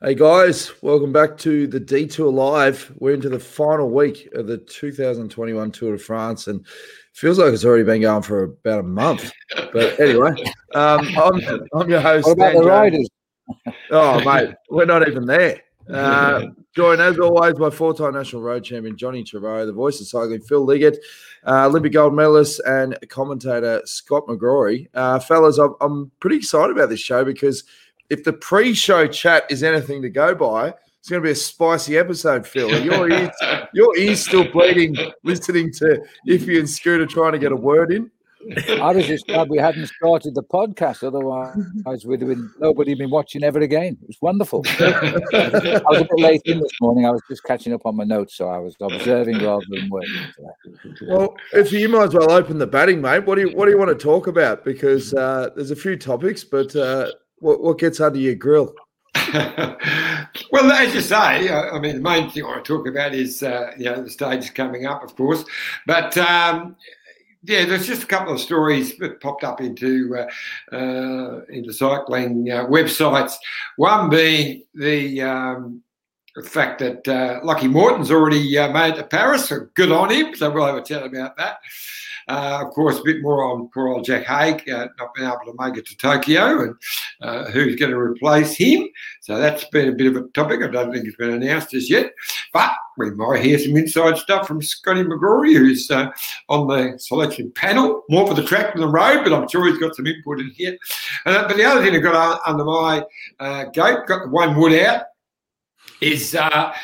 Hey guys, welcome back to the Detour Live. We're into the final week of the 2021 Tour de France, and feels like it's already been going for about a month. But anyway, I'm your host. What about Dan the Jones. Riders? Oh mate, we're not even there. Joined as always by four-time national road champion Johnny Trevorrow, the voice of cycling Phil Liggett, Olympic gold medalist and commentator Scott McGrory. Fellas, I'm pretty excited about this show because if the pre-show chat is anything to go by, it's going to be a spicy episode, Phil. Your ears still bleeding listening to Iffy and Scooter trying to get a word in. I was just glad we hadn't started the podcast. Otherwise, with nobody been watching ever again. It was wonderful. I was a bit late in this morning. I was just catching up on my notes, so I was observing rather than working. Well, if you might as well open the batting, mate. What do you want to talk about? Because there's a few topics, but. What gets under your grill? Well, as you say, I mean, the main thing I want to talk about is, the stage is coming up, of course. But, there's just a couple of stories that popped up into cycling websites. One being the fact that Lucky Morton's already made it to Paris, so good on him. So we'll have a chat about that. Of course, a bit more on poor old Jack Haig, not being able to make it to Tokyo, and who's going to replace him. So that's been a bit of a topic. I don't think it's been announced as yet. But we might hear some inside stuff from Scotty McGrory, who's on the selection panel, more for the track than the road, but I'm sure he's got some input in here. But the other thing that got under my goat, got one wood out, is the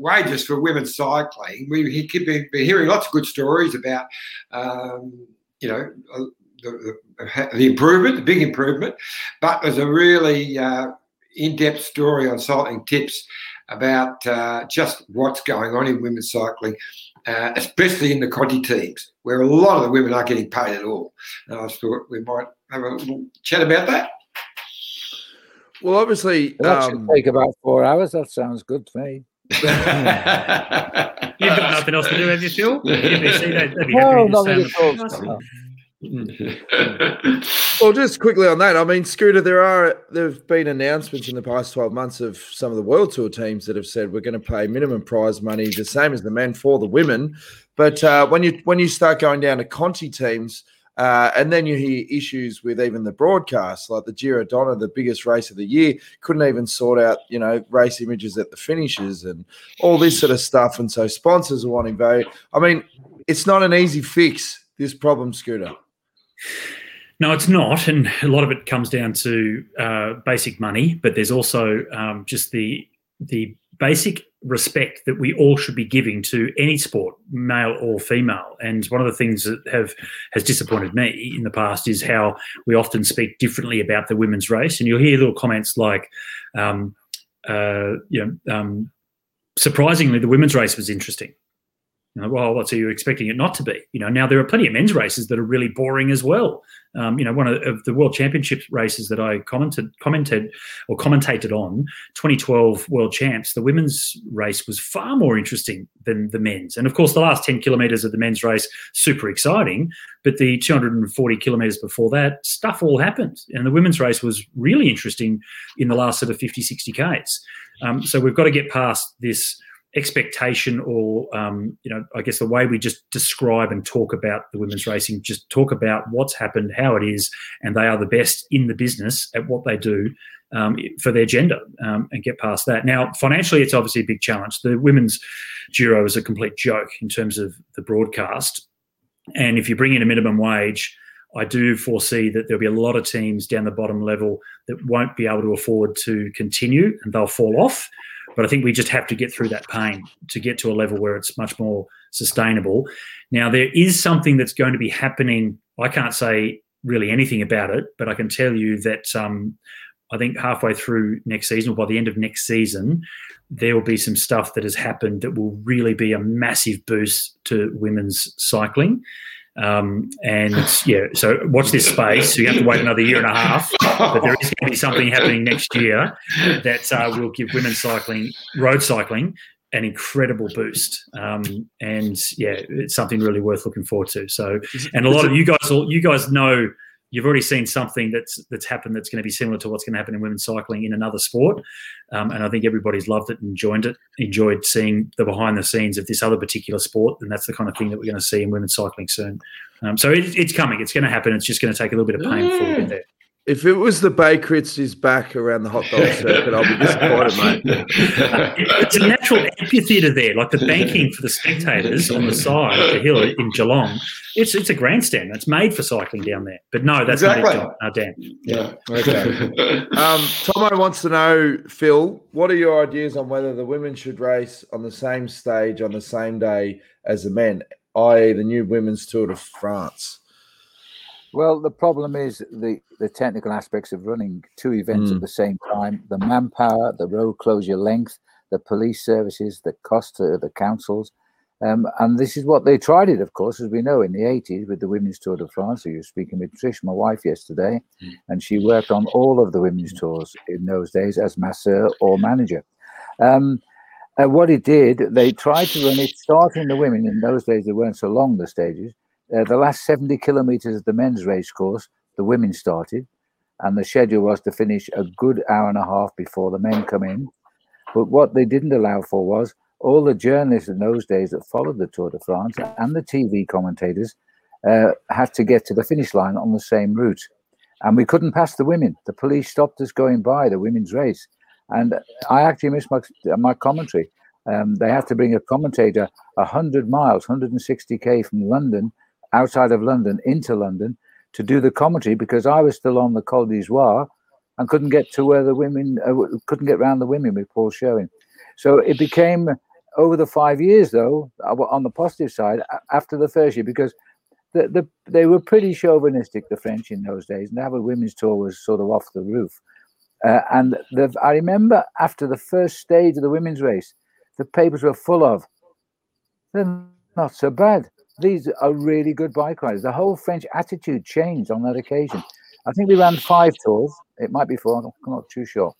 wages for women's cycling. We keep hearing lots of good stories about, the improvement, the big improvement, but there's a really in-depth story on Cycling Tips about just what's going on in women's cycling, especially in the Conti teams, where a lot of the women aren't getting paid at all. And I thought we might have a little chat about that. Well, obviously... that should take about 4 hours. That sounds good to me. You've got nothing else to do, have you, Phil? Well, just quickly on that, I mean, Scooter, there have been announcements in the past 12 months of some of the World Tour teams that have said we're going to pay minimum prize money, the same as the men, for the women. But when you start going down to Conti teams... and then you hear issues with even the broadcast, like the Giro d'Italia, the biggest race of the year, couldn't even sort out, race images at the finishes and all this sort of stuff. And so sponsors are wanting value. I mean, it's not an easy fix, this problem, Scooter. No, it's not. And a lot of it comes down to basic money, but there's also just the basic respect that we all should be giving to any sport, male or female. And one of the things that has disappointed me in the past is how we often speak differently about the women's race. And you'll hear little comments like, surprisingly, the women's race was interesting. Well, what are you expecting it not to be? Now there are plenty of men's races that are really boring as well. One of the World Championship races that I commentated on, 2012 World Champs, the women's race was far more interesting than the men's. And, of course, the last 10 kilometres of the men's race, super exciting, but the 240 kilometres before that, stuff all happened. And the women's race was really interesting in the last sort of 50, 60 Ks. So we've got to get past this expectation or, I guess the way we just describe and talk about the women's racing, just talk about what's happened, how it is, and they are the best in the business at what they do for their gender and get past that. Now, financially, it's obviously a big challenge. The women's Giro is a complete joke in terms of the broadcast. And if you bring in a minimum wage, I do foresee that there'll be a lot of teams down the bottom level that won't be able to afford to continue and they'll fall off. But I think we just have to get through that pain to get to a level where it's much more sustainable. Now, there is something that's going to be happening. I can't say really anything about it, but I can tell you that I think halfway through next season, or by the end of next season, there will be some stuff that has happened that will really be a massive boost to women's cycling. So watch this space. You have to wait another year and a half, but there is going to be something happening next year that will give women's cycling, road cycling, an incredible boost. It's something really worth looking forward to. So, and a lot of you guys know you've already seen something that's happened that's going to be similar to what's going to happen in women's cycling in another sport. And I think everybody's loved it and enjoyed seeing the behind the scenes of this other particular sport, and that's the kind of thing that we're going to see in women's cycling soon. So it's coming. It's going to happen. It's just going to take a little bit of pain for you there. If it was the Bakeritz's back around the hot dog circuit, I'll be disappointed, mate. It's a natural amphitheatre there, like the banking for the spectators on the side of the hill in Geelong. It's a grandstand. It's made for cycling down there. But no, that's not it, Dan. Yeah. Okay. Tomo wants to know, Phil, what are your ideas on whether the women should race on the same stage on the same day as the men, i.e. the new women's Tour de France? Well, the problem is the technical aspects of running two events at the same time, the manpower, the road closure length, the police services, the cost to the councils. And this is what they tried it, of course, as we know, in the 80s with the Women's Tour de France. You were speaking with Trish, my wife, yesterday, and she worked on all of the women's tours in those days as masseur or manager. What it did, they tried to run it, starting the women. In those days, they weren't so long, the stages. The last 70 kilometres of the men's race course, the women started, and the schedule was to finish a good hour and a half before the men come in. But what they didn't allow for was all the journalists in those days that followed the Tour de France and the TV commentators had to get to the finish line on the same route. And we couldn't pass the women. The police stopped us going by the women's race. And I actually missed my commentary. They had to bring a commentator 100 miles, 160k from London, outside of London, into London, to do the commentary, because I was still on the Col d'Isoire and couldn't get to where the women, couldn't get round the women with Paul Sherwin. So it became, over the 5 years, though, on the positive side, after the first year, because they were pretty chauvinistic, the French, in those days, and to have a women's tour was sort of off the roof. I remember after the first stage of the women's race, the papers were full of, they're not so bad. These are really good bike riders. The whole French attitude changed on that occasion. I think we ran 5 tours. It might be 4. I'm not too sure.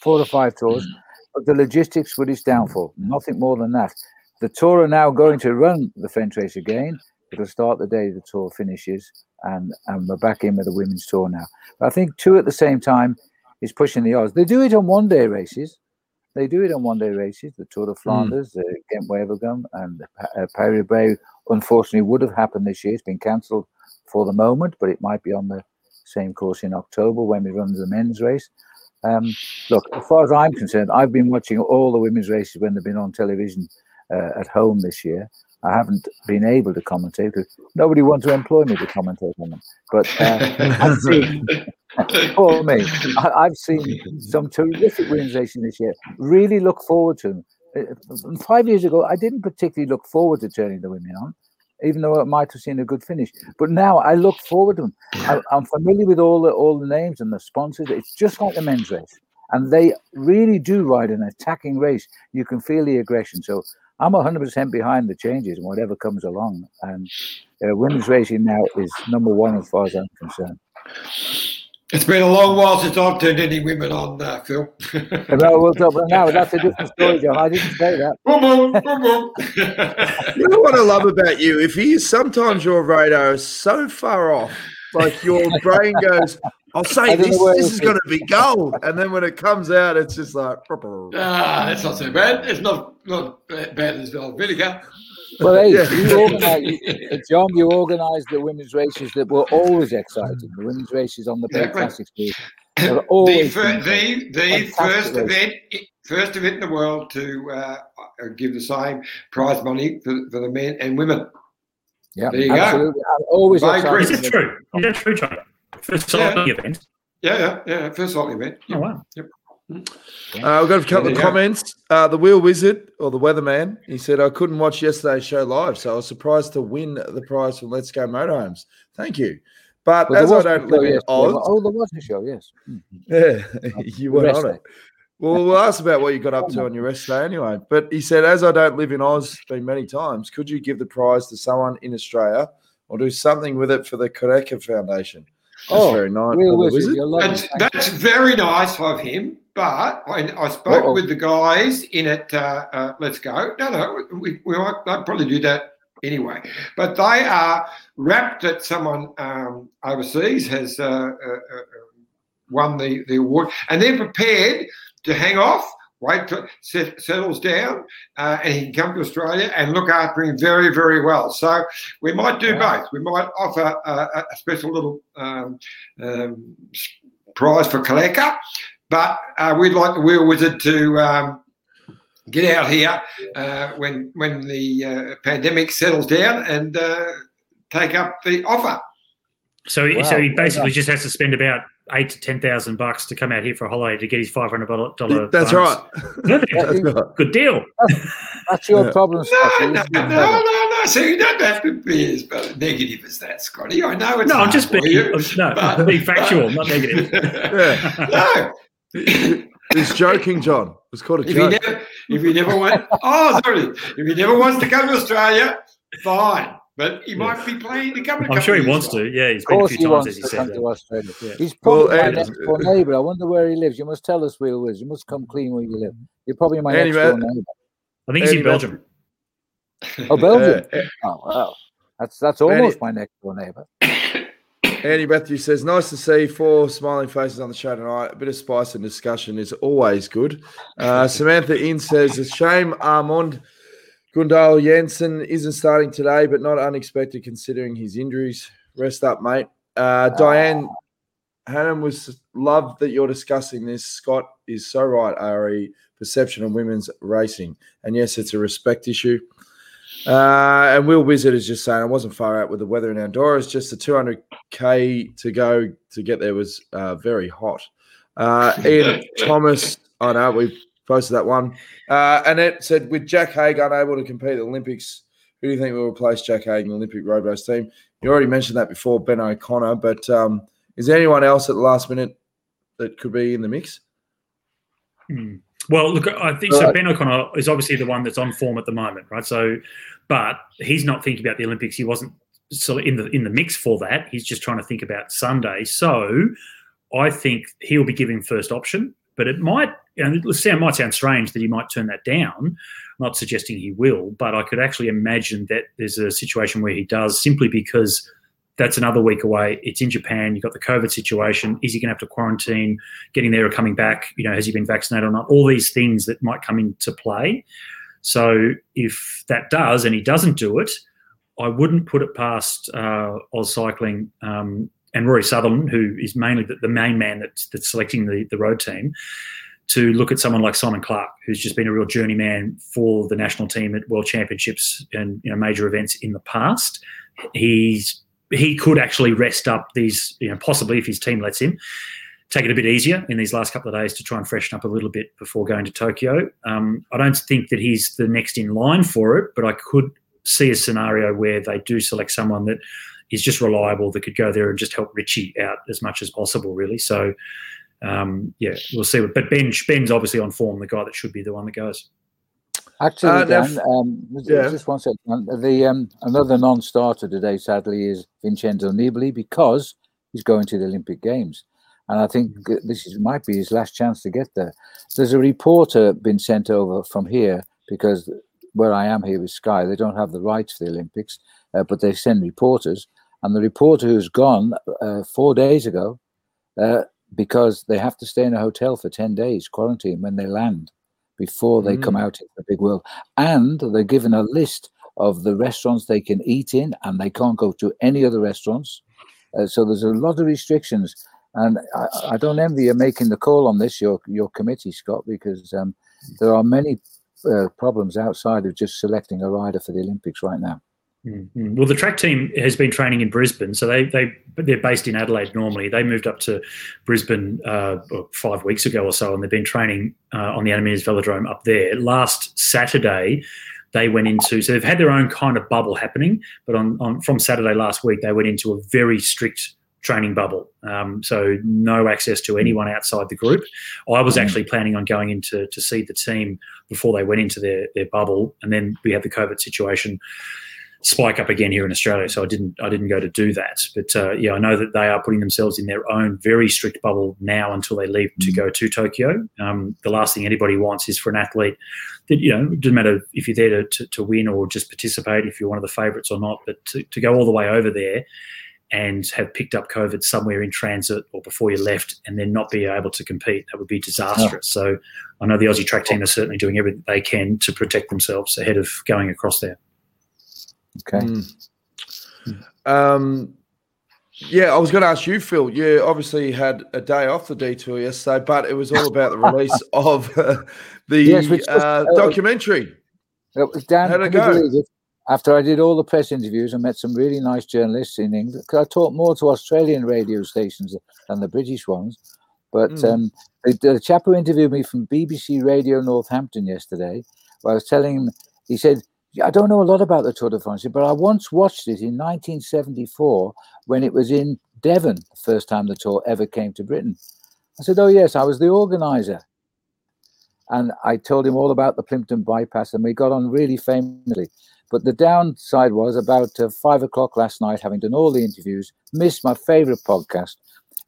4 to 5 tours. But the logistics were its downfall. Nothing more than that. The Tour are now going to run the French race again. It'll start the day the Tour finishes. And we're back in with the women's Tour now. But I think 2 at the same time is pushing the odds. They do it on one-day races. They do it on one-day races, the Tour of Flanders, the Gent-Wevelgem, and Paris-Roubaix. Unfortunately, would have happened this year. It's been cancelled for the moment, but it might be on the same course in October when we run the men's race. Look, as far as I'm concerned, I've been watching all the women's races when they've been on television at home this year. I haven't been able to commentate because nobody wants to employ me to commentate on them. But I've seen, for me, I've seen some terrific women's racing this year. Really look forward to them. 5 years ago, I didn't particularly look forward to turning the women on, even though I might have seen a good finish. But now I look forward to them. I'm familiar with all the names and the sponsors. It's just like the men's race. And they really do ride an attacking race. You can feel the aggression. So I'm 100% behind the changes and whatever comes along. And women's racing now is number one as far as I'm concerned. It's been a long while since I've turned any women on, Phil. Well, now that's a different story, John. I didn't say that. You know what I love about you? If he is sometimes your radar is so far off, like your brain goes, I'll say this is going to be gold. And then when it comes out, it's just like, that's not so bad. It's not bad as old vinegar. Well, hey, John, you organised the women's races that were always exciting. The women's races on the Bay Classics. The first event in the world to give the same prize money for the men and women. Yeah, there you absolutely go. Always exciting. Is it true? Is that true, John? First cycling event. Yeah. First cycling event. Yeah. Oh, wow. Yep. We've got a couple of comments. The Wheel Wizard, or the Weatherman, he said, I couldn't watch yesterday's show live, so I was surprised to win the prize from Let's Go Motorhomes. Thank you. But as I don't live in Oz... Oh, there was a show, yes. Yeah, you went on it. Well, we'll ask about what you got up to on your rest day anyway. But he said, as I don't live in Oz, been many times, could you give the prize to someone in Australia or do something with it for the Kareka Foundation? That's very nice. Wheel Wizard. That's very nice of him. But I spoke with the guys in it, Let's Go. No, we might probably do that anyway, but they are rapt that someone overseas has won the award, and they're prepared to hang off, wait till it settles down, and he can come to Australia and look after him very, very well. So we might do both. We might offer a special little prize for Kaleka, but we'd like the Wheel Wizard to get out here when the pandemic settles down and take up the offer. So he basically just has to spend about $8,000 to $10,000 to come out here for a holiday to get his $500. That's right. That's right. Good deal. That's your problem. No. So you don't have to be as negative as that, Scotty. I know it's I'm just being factual, not negative. No. He's joking, John. It's called a joke. If he never wants to come to Australia, fine. But he might be playing the government. I'm sure he wants to. Yeah, he's been a few times as he said that. Yeah. He's probably my next door neighbour. I wonder where he lives. You must tell us where he lives. You must come clean where you live. You're probably my next door neighbour. I think he's in Belgium. Oh, Belgium! Oh, wow. That's almost my next door neighbour. Andy Matthew says, nice to see four smiling faces on the show tonight. A bit of spice and discussion is always good. Samantha Inn says, a shame Armand Gundal Jensen isn't starting today, but not unexpected considering his injuries. Rest up, mate. Diane Hannum was loved that you're discussing this. Scott is so right, Ari. Perception of women's racing. And yes, it's a respect issue. And Will Wizard is just saying, I wasn't far out with the weather in Andorra. It's just the 200K to go to get there was very hot. Ian Thomas, I know, we've posted that one. Annette said, with Jack Haig unable to compete at the Olympics, who do you think will replace Jack Haig in the Olympic road race team? You already mentioned that before, Ben O'Connor, but is there anyone else at the last minute that could be in the mix? Well, look, I think so. Ben O'Connor is obviously the one that's on form at the moment, right? So, but he's not thinking about the Olympics. He wasn't sort of in the mix for that. He's just trying to think about Sunday. So I think he'll be given first option. But it might, and it might sound strange that he might turn that down. I'm not suggesting he will, but I could actually imagine that there's a situation where he does, simply because that's another week away. It's in Japan. You've got the COVID situation. Is he going to have to quarantine getting there or coming back? You know, has he been vaccinated or not? All these things that might come into play. So if that does, and he doesn't do it, I wouldn't put it past Oz Cycling and Rory Sutherland, who is mainly the main man that's selecting the road team, to look at someone like Simon Clark, who's just been a real journeyman for the national team at World Championships and, you know, major events in the past. He could actually rest up these, you know, possibly if his team lets him, take it a bit easier in these last couple of days to try and freshen up a little bit before going to Tokyo. I don't think that he's the next in line for it, but I could see a scenario where they do select someone that is just reliable, that could go there and just help Richie out as much as possible, really. So, we'll see. But Ben's obviously on form, the guy that should be the one that goes. Actually, Dan, just one second. The another non-starter today, sadly, is Vincenzo Nibali, because he's going to the Olympic Games. And I think might be his last chance to get there. There's a reporter been sent over from here, because where I am here with Sky, they don't have the rights for the Olympics, but they send reporters. And the reporter who's gone 4 days ago, because they have to stay in a hotel for 10 days, quarantine, when they land, before they come out into the big world. And they're given a list of the restaurants they can eat in, and they can't go to any other restaurants. So there's a lot of restrictions. And I don't envy you making the call on this, your committee, Scott, because there are many problems outside of just selecting a rider for the Olympics right now. Mm-hmm. Well, the track team has been training in Brisbane, so they're based in Adelaide normally. They moved up to Brisbane 5 weeks ago or so, and they've been training on the Anamias Velodrome up there. Last Saturday, they went into, so they've had their own kind of bubble happening, but from Saturday last week, they went into a very strict training bubble, so no access to anyone outside the group. I was actually planning on going in to see the team before they went into their bubble, and then we had the COVID situation spike up again here in Australia, so I didn't go to do that. But yeah, I know that they are putting themselves in their own very strict bubble now until they leave to go to Tokyo. The last thing anybody wants is for an athlete that, you know, it doesn't matter if you're there to win or just participate, if you're one of the favourites or not, but to go all the way over there and have picked up COVID somewhere in transit or before you left and then not be able to compete, that would be disastrous. Oh. So I know the Aussie track team are certainly doing everything they can to protect themselves ahead of going across there. Okay. Yeah, I was going to ask you, Phil, you obviously had a day off the detour yesterday, but it was all about the release of the documentary. It was Dan. How'd it go? After I did all the press interviews and met some really nice journalists in England, because I talked more to Australian radio stations than the British ones. But the chap who interviewed me from BBC Radio Northampton yesterday, I was telling him, he said, I don't know a lot about the Tour de France, but I once watched it in 1974 when it was in Devon, the first time the Tour ever came to Britain. I said, oh, yes, I was the organiser. And I told him all about the Plimpton bypass, and we got on really famously. But the downside was about 5 o'clock last night, having done all the interviews, missed my favourite podcast.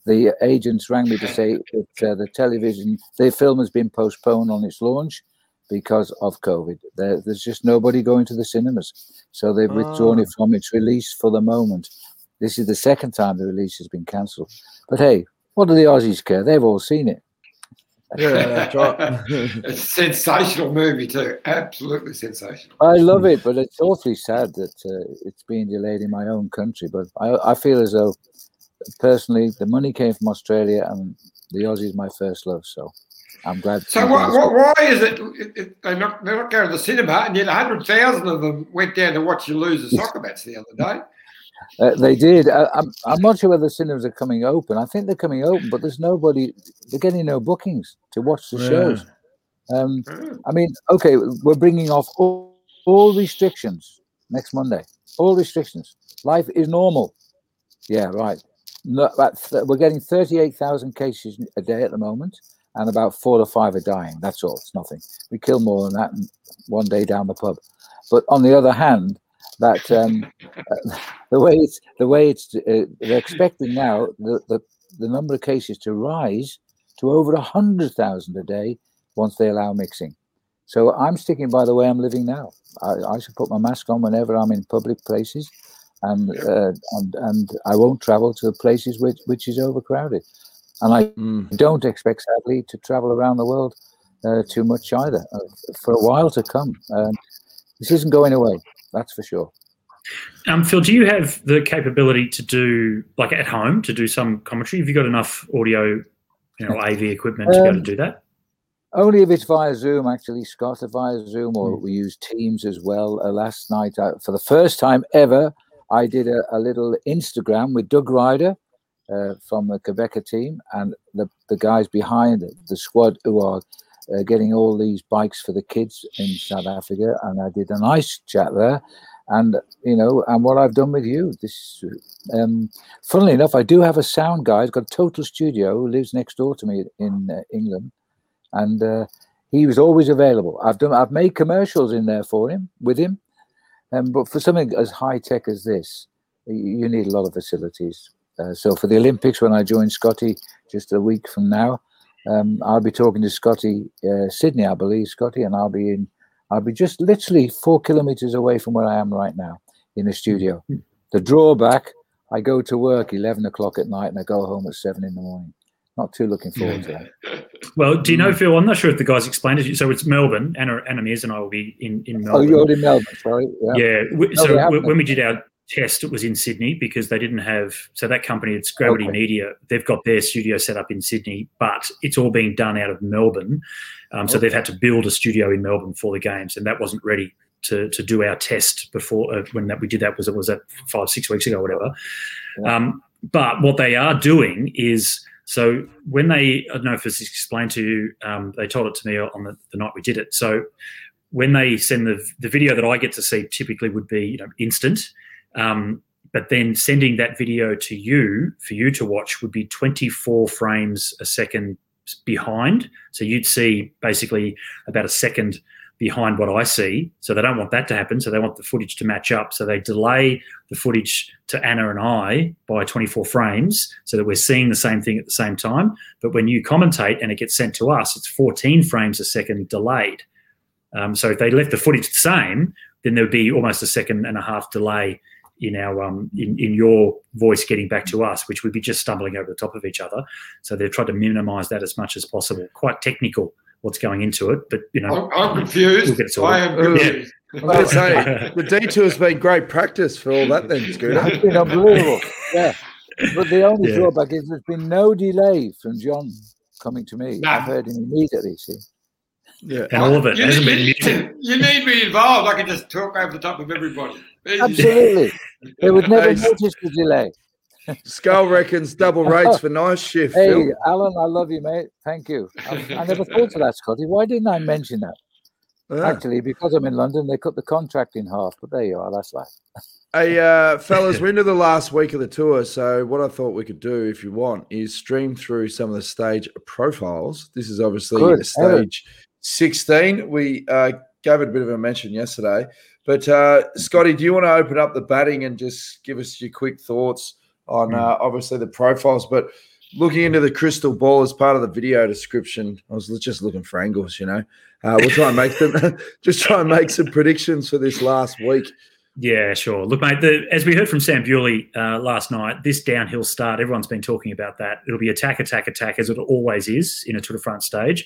The agents rang me to say that the film has been postponed on its launch because of COVID. There's just nobody going to the cinemas. So they've withdrawn it from its release for the moment. This is the second time the release has been cancelled. But hey, what do the Aussies care? They've all seen it. Yeah, that's right. It's a sensational movie too. Absolutely sensational. I love it, but it's awfully sad that it's being delayed in my own country. But I feel as though, personally, the money came from Australia, and the Aussie is my first love. So I'm glad. So why is it they're not going to the cinema, and yet 100,000 of them went down to watch you lose the soccer match the other day? They did. I'm not sure whether the cinemas are coming open. I think they're coming open, but there's nobody. They're getting no bookings to watch the shows. I mean, okay, we're bringing off all restrictions next Monday. All restrictions. Life is normal. Yeah, right. No, we're getting 38,000 cases a day at the moment, and about 4 to 5 are dying. That's all. It's nothing. We kill more than that one day down the pub. But on the other hand, that the way it's they're expecting now the number of cases to rise to over 100,000 a day once they allow mixing. So I'm sticking by the way I'm living now. I should put my mask on whenever I'm in public places, and I won't travel to places which is overcrowded, and I don't expect sadly to travel around the world too much either for a while to come. This isn't going away. That's for sure. Phil, do you have the capability to do, like at home, to do some commentary? Have you got enough audio, you know, AV equipment to be able to do that? Only if it's via Zoom, actually, Scott, via Zoom, or we use Teams as well. Last night, for the first time ever, I did a little Instagram with Doug Ryder from the Quebecer team and the guys behind the squad who are getting all these bikes for the kids in South Africa, and I did a nice chat there, and you know, and what I've done with you. This, funnily enough, I do have a sound guy. He's got a total studio who lives next door to me in England, and he was always available. I've made commercials in there for him, with him, but for something as high tech as this, you need a lot of facilities. So for the Olympics, when I join Scotty just a week from now. I'll be talking to Scotty, Sydney, I believe, Scotty, and I'll be just literally 4 kilometres away from where I am right now in the studio. The drawback, I go to work 11 o'clock at night and I go home at 7 in the morning. Not too looking forward to that. Well, do you know, Phil, I'm not sure if the guys explained it. So it's Melbourne, Anna Mears and I will be in Melbourne. Oh, you're in Melbourne, sorry. Yeah. When we did our test, it was in Sydney because they didn't have, so that company, it's Gravity Media, they've got their studio set up in Sydney, but it's all being done out of Melbourne. So they've had to build a studio in Melbourne for the games, and that wasn't ready to do our test before we did that 5-6 weeks ago, whatever. Yeah. But what they are doing is, so when they, I don't know if this is explained to you, they told it to me on the night we did it. So when they send the video that I get to see, typically would be, you know, instant. But then sending that video to you for you to watch would be 24 frames a second behind. So you'd see basically about a second behind what I see. So they don't want that to happen. So they want the footage to match up. So they delay the footage to Anna and I by 24 frames so that we're seeing the same thing at the same time. But when you commentate and it gets sent to us, it's 14 frames a second delayed. So if they left the footage the same, then there would be almost a second and a half delay in our in your voice getting back to us, which would be just stumbling over the top of each other. So they've tried to minimise that as much as possible. Quite technical, what's going into it, but you know, I'm confused. We'll I am confused. Yeah. I was going to say, the detour's been great practice for all that then, Scooter. It's been unbelievable. Yeah. But the only drawback is there's been no delay from John coming to me. I've heard him immediately, see. Yeah. And all of it hasn't been. You need me involved. I can just talk over the top of everybody. Absolutely. They would never notice the delay. Skull reckons double rates for nice shift. Hey, Phil. Alan, I love you, mate. Thank you. I never thought of that, Scotty. Why didn't I mention that? Actually, because I'm in London, they cut the contract in half. But there you are. That's life. Hey, fellas, we're into the last week of the tour. So what I thought we could do, if you want, is stream through some of the stage profiles. This is obviously stage 16. We gave it a bit of a mention yesterday. But, Scotty, do you want to open up the batting and just give us your quick thoughts on obviously the profiles, but looking into the crystal ball as part of the video description, I was just looking for angles, you know. We'll try and make them, just try and make some predictions for this last week. Yeah, sure. Look, mate, as we heard from Sam Bewley last night, this downhill start, everyone's been talking about that. It'll be attack, attack, attack, as it always is in a Tour de France stage,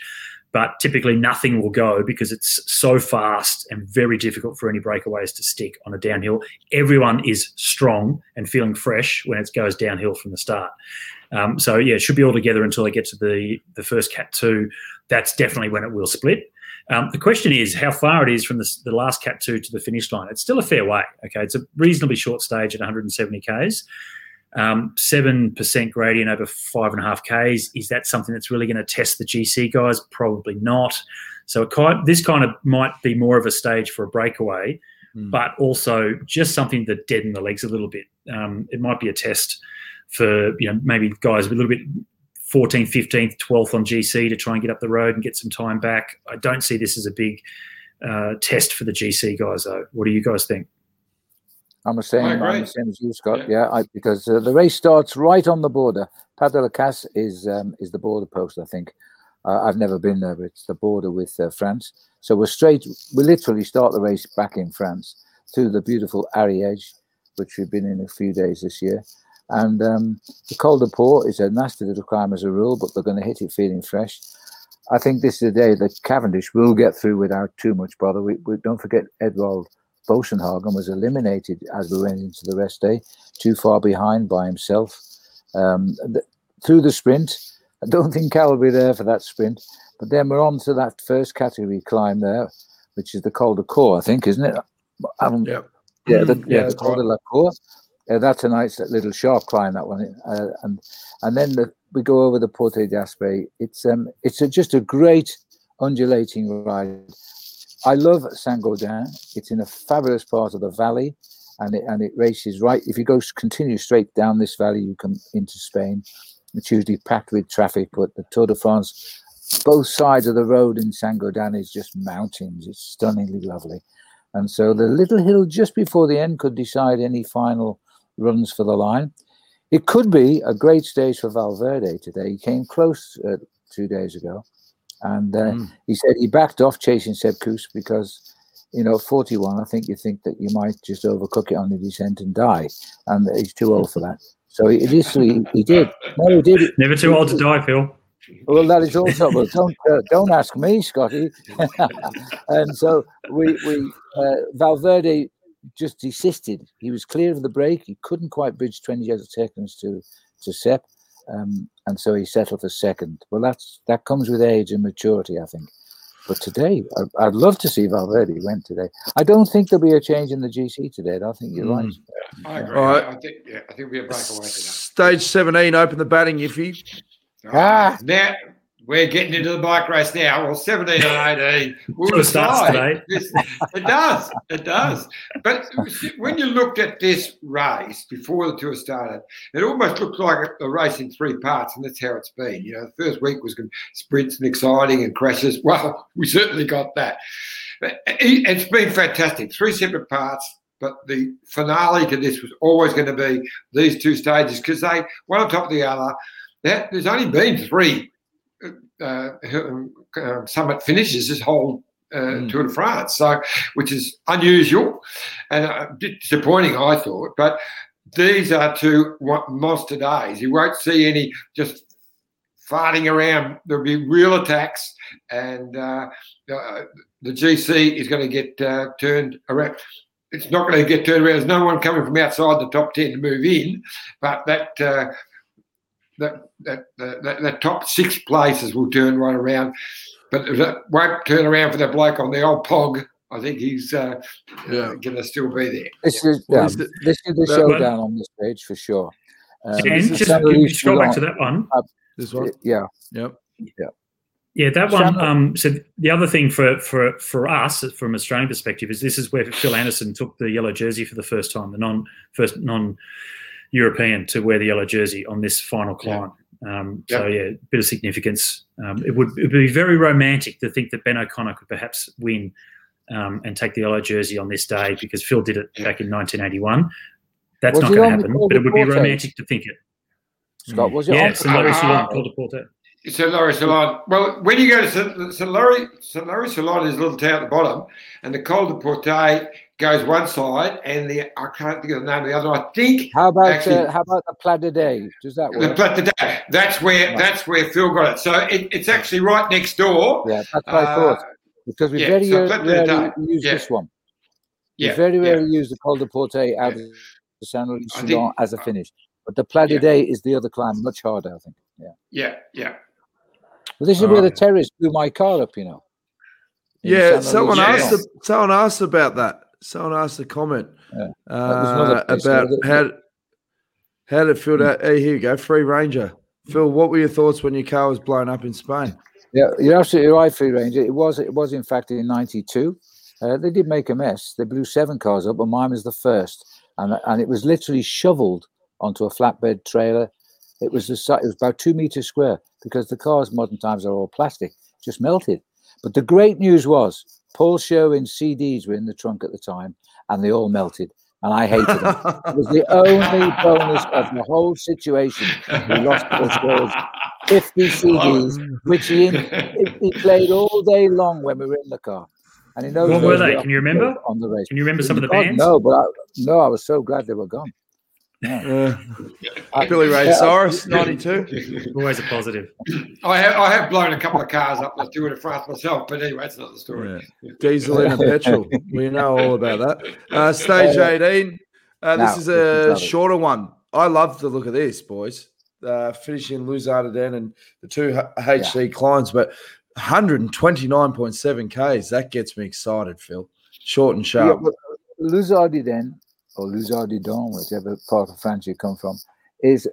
but typically nothing will go because it's so fast and very difficult for any breakaways to stick on a downhill. Everyone is strong and feeling fresh when it goes downhill from the start. So, yeah, it should be all together until they get to the first Cat 2. That's definitely when it will split. The question is how far it is from the last Cat 2 to the finish line. It's still a fair way, okay? It's a reasonably short stage at 170 Ks. 7% gradient over 5.5 Ks. Is that something that's really going to test the GC guys? Probably not. So this kind of might be more of a stage for a breakaway, but also just something that deadens the legs a little bit. It might be a test for, you know, maybe guys a little bit 14th, 15th, 12th on GC to try and get up the road and get some time back. I don't see this as a big test for the GC guys, though. What do you guys think? I'm the same as you, Scott. Yeah, because the race starts right on the border. Plat de la Cor is the border post, I think. I've never been there, but it's the border with France. So we literally start the race back in France through the beautiful Ariège, which we've been in a few days this year. And the Col de Tourmalet is a nasty little climb as a rule, but they're going to hit it feeling fresh. I think this is the day that Cavendish will get through without too much bother. We don't forget Edvald Bosenhagen was eliminated as we went into the rest day, too far behind by himself. Through the sprint, I don't think Cal will be there for that sprint. But then we're on to that first category climb there, which is the Col de Cor, I think, isn't it? The Col de la Cor. That's a nice little sharp climb, that one. And then we go over the Porte d'Aspe. It's just a great undulating ride. I love Saint-Gaudens. It's in a fabulous part of the valley, and it races right. If you continue straight down this valley, you come into Spain. It's usually packed with traffic, but the Tour de France, both sides of the road in Saint-Gaudens is just mountains. It's stunningly lovely. And so the little hill just before the end could decide any final runs for the line. It could be a great stage for Valverde today. He came close 2 days ago. And he said he backed off chasing Seb Kuss because, you know, 41, I think you think that you might just overcook it on the descent and die. And he's too old for that. So he did. No, he did. Never too old to die, Phil. Well, that is also. Well, don't ask me, Scotty. And so Valverde just desisted. He was clear of the break. He couldn't quite bridge 20 seconds to Seb. And so he settled for second. Well, that comes with age and maturity, I think. But today, I'd love to see Valverde win today. I don't think there'll be a change in the GC today. I don't think you're right. Yeah, I agree. All right. I think we'll be a breakaway today. Stage 17, open the batting, Iffy. Now we're getting into the bike race now. Well, 17 and 18 will decide. It does. But when you looked at this race before the tour started, it almost looked like a race in three parts, and that's how it's been. You know, the first week was sprints and exciting and crashes. Well, we certainly got that. It's been fantastic. Three separate parts, but the finale to this was always going to be these two stages, because they, one on top of the other, there's only been three summit finishes this whole Tour de France, so, which is unusual and disappointing, I thought. But these are two monster days. You won't see any just farting around. There'll be real attacks, and the GC is going to get turned around. It's not going to get turned around. There's no one coming from outside the top 10 to move in, but that that top six places will turn right around. But it won't turn around for that bloke on the old Pog. I think he's going to still be there. This is the showdown on this stage for sure. Just go back to that one. This one? Yeah, that one. So the other thing for us from an Australian perspective is this is where Phil Anderson took the yellow jersey for the first time, the non-European to wear the yellow jersey on this final climb. So, yeah, a bit of significance. It would be very romantic to think that Ben O'Connor could perhaps win and take the yellow jersey on this day, because Phil did it back in 1981. That's not going to happen, but it would be romantic to think it. Scott, was it on? Saint-Lary-Soulan, Col de Tourmalet. Saint-Lary-Soulan. Well, when you go to Saint-Lary-Soulan, is a little town at the bottom, and the Col de Tourmalet goes one side, and I can't think of the name of the other. I think. How about the Plat de Day? Does that work? The Plat de Day. That's where Phil got it. So it's actually right next door. Yeah, that's what I thought, because we very rarely use this one. Yeah, we very rarely use the Col de Tourmalet out of Saint-Lary-Soulan as a finish. But the Plat de Day is the other climb, much harder, I think. Yeah. Well, this is where the terrorists blew my car up, you know. Yeah, someone asked about that. Someone asked a comment about how to fill that. Hey, here you go, Free Ranger. Phil, what were your thoughts when your car was blown up in Spain? Yeah, you're absolutely right, Free Ranger. It was in fact in '92. They did make a mess. They blew 7 cars up, and mine was the first, and it was literally shoveled onto a flatbed trailer. It was about 2 meters square, because the cars modern times are all plastic, just melted. But the great news was Paul Sherwin's CDs were in the trunk at the time, and they all melted, and I hated them. It was the only bonus of the whole situation. We lost Paul Sherwin's 50 CDs, which he played all day long when we were in the car. And what were they? Can you remember? On the race. Can you remember some of the bands? No, but I was so glad they were gone. Billy Ray Cyrus, 92. Always a positive. I have blown a couple of cars up the Tour de France myself, but anyway, that's not the story. Yeah. Diesel and petrol. We know all about that. Stage 18. This is a shorter one. I love the look of this, boys. Finishing Luz Ardiden and the two HC climbs, but 129.7 Ks. That gets me excited, Phil. Short and sharp. Yeah, Luz Ardiden, or Luz Ardiden, whichever part of France you come from, is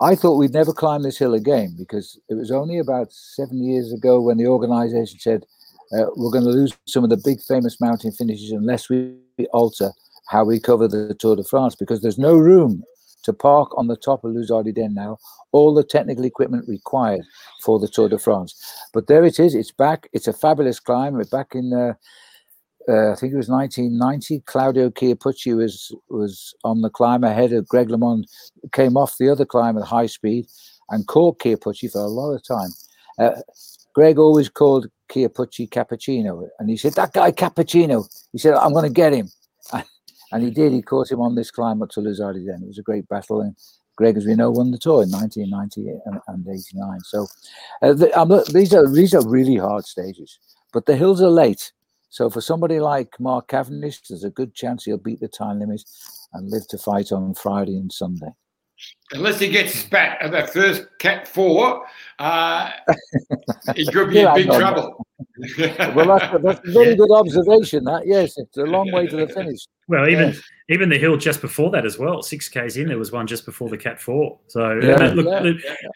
I thought we'd never climb this hill again, because it was only about 7 years ago when the organisation said, we're going to lose some of the big famous mountain finishes unless we alter how we cover the Tour de France, because there's no room to park on the top of Luz Ardiden now, all the technical equipment required for the Tour de France. But there it is, it's back, it's a fabulous climb. We're back in... I think it was 1990. Claudio Chiappucci was on the climb ahead of Greg LeMond, came off the other climb at high speed and caught Chiappucci for a lot of time. Greg always called Chiappucci Cappuccino, and he said, that guy Cappuccino. He said, I'm going to get him. And he did. He caught him on this climb up to Luz Ardiden. It was a great battle, and Greg, as we know, won the Tour in 1990 and 89. So these are really hard stages, but the hills are late. So for somebody like Mark Cavendish, there's a good chance he'll beat the time limit and live to fight on Friday and Sunday. Unless he gets spat at that first Cat 4, it could be in big trouble. Well, that's a very good observation, that. Yes, it's a long way to the finish. Well, even the hill just before that as well, 6Ks in, there was one just before the Cat 4. So,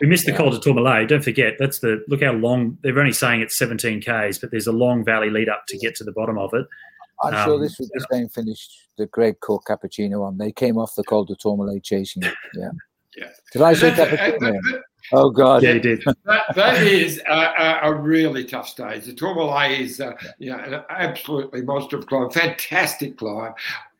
we missed the Col de Tourmalet. Don't forget, look how long, they're only saying it's 17Ks, but there's a long valley lead up to get to the bottom of it. I'm sure this was the same finish that Greg caught Cappuccino on. They came off the Col de Tourmalet chasing it. Yeah. Did I say Cappuccino? Oh, God. Yeah, he did. That is a really tough stage. The Tourmalet is an absolutely monstrous climb, fantastic climb.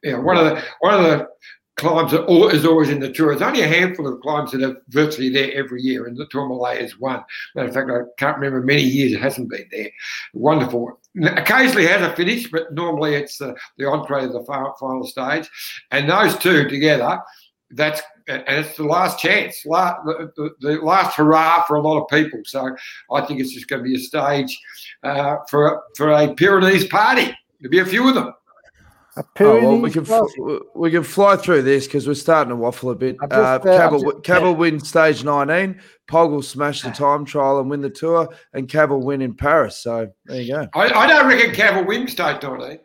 You know, one of the climbs that is always in the Tour. There's only a handful of climbs that are virtually there every year, and the Tourmalet is one. Matter of fact, I can't remember many years it hasn't been there. Wonderful. Occasionally has a finish, but normally it's the entree of the final stage. And those two together, it's the last chance, the last hurrah for a lot of people. So I think it's just going to be a stage for a Pyrenees party. There'll be a few of them. We can fly through this because we're starting to waffle a bit. Cavill wins stage 19. Pog will smash the time trial and win the Tour, and Cavill win in Paris. So there you go. I don't reckon Cavill wins stage 19.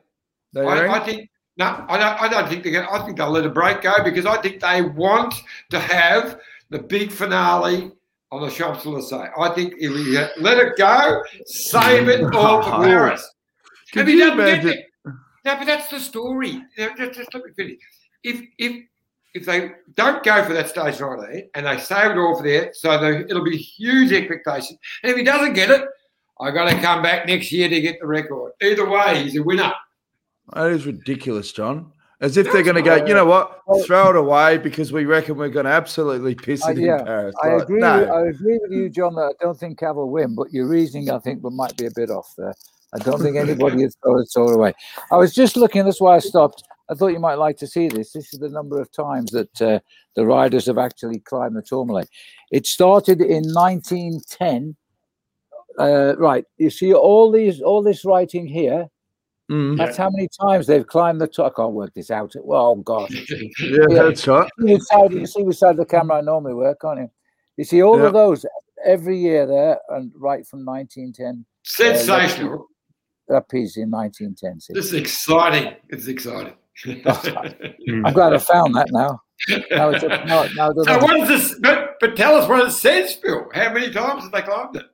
I don't think they're going. I think they'll let a break go because I think they want to have the big finale on the Champs Elysees. I think if we let it go, save it all for Paris. If he doesn't get it. No, but that's the story. Just let me finish. If they don't go for that stage 19 and they save it all for there, it'll be huge expectations. And if he doesn't get it, I've got to come back next year to get the record. Either way, he's a winner. That is ridiculous, John. As if they're going to go, you know what, throw it away because we reckon we're going to absolutely piss it in Paris. I agree with you, John, that I don't think Cav will win, but your reasoning, I think, might be a bit off there. I don't think anybody has thrown it all away. I was just looking. That's why I stopped. I thought you might like to see this. This is the number of times that the riders have actually climbed the Tourmalet. It started in 1910. Right, you see all this writing here. Mm-hmm. That's how many times they've climbed the top. I can't work this out. Well, God. That's right. You see beside the camera I normally work, can't you? You see all of those every year there, and right from 1910. Sensational. That piece in 1910. This is exciting. It's exciting. I'm glad I found that now. But tell us what it says, Phil. How many times have they climbed it?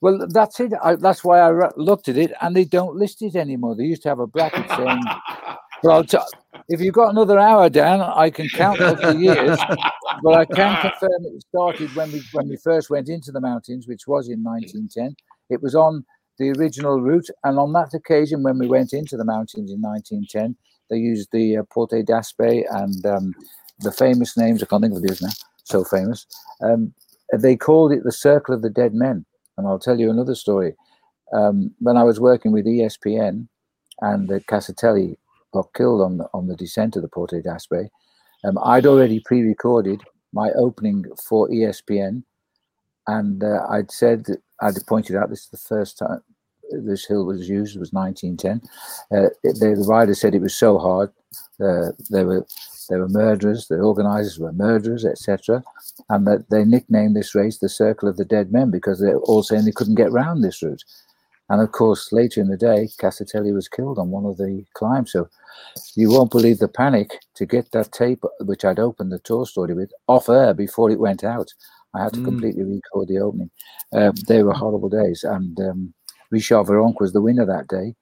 Well, that's it. That's why I looked at it, and they don't list it anymore. They used to have a bracket saying, if you've got another hour, Dan, I can count up the years, but I can confirm it started when we first went into the mountains, which was in 1910. It was on the original route, and on that occasion, when we went into the mountains in 1910, they used the Porte d'Aspe and the famous names. I can't think of these now, so famous. They called it the Circle of the Dead Men, and I'll tell you another story. When I was working with ESPN, and Casartelli got killed on the descent of the Porte d'Aspe, I'd already pre-recorded my opening for ESPN, and I'd said. I pointed out this is the first time this hill was used. It was 1910. The rider said it was so hard. They were murderers. The organisers were murderers, etc. And that they nicknamed this race the Circle of the Dead Men because they were all saying they couldn't get round this route. And of course, later in the day, Casartelli was killed on one of the climbs. So you won't believe the panic to get that tape, which I'd opened the Tour story with, off air before it went out. I had to completely record the opening. They were horrible days. And Richard Virenque was the winner that day.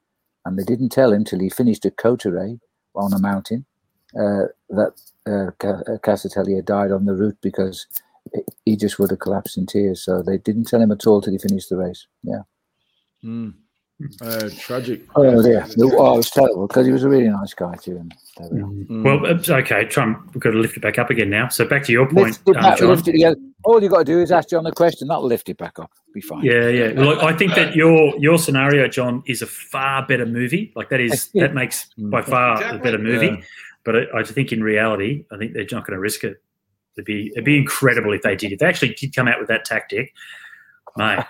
And they didn't tell him till he finished at Cauterets on a mountain that Casartelli had died on the route because he just would have collapsed in tears. So they didn't tell him at all till he finished the race. Yeah. Mm. Tragic. Oh, yeah. Oh, it was terrible because he was a really nice guy too. And well, it's okay. We've got to lift it back up again now. So back to your point, John. All you've got to do is ask John a question. That'll lift it back up. Be fine. Yeah. Look, I think that your scenario, John, is a far better movie. Like that makes by far a better movie. Yeah. But I think in reality, I think they're not going to risk it. It'd be incredible if they did. If they actually did come out with that tactic, mate.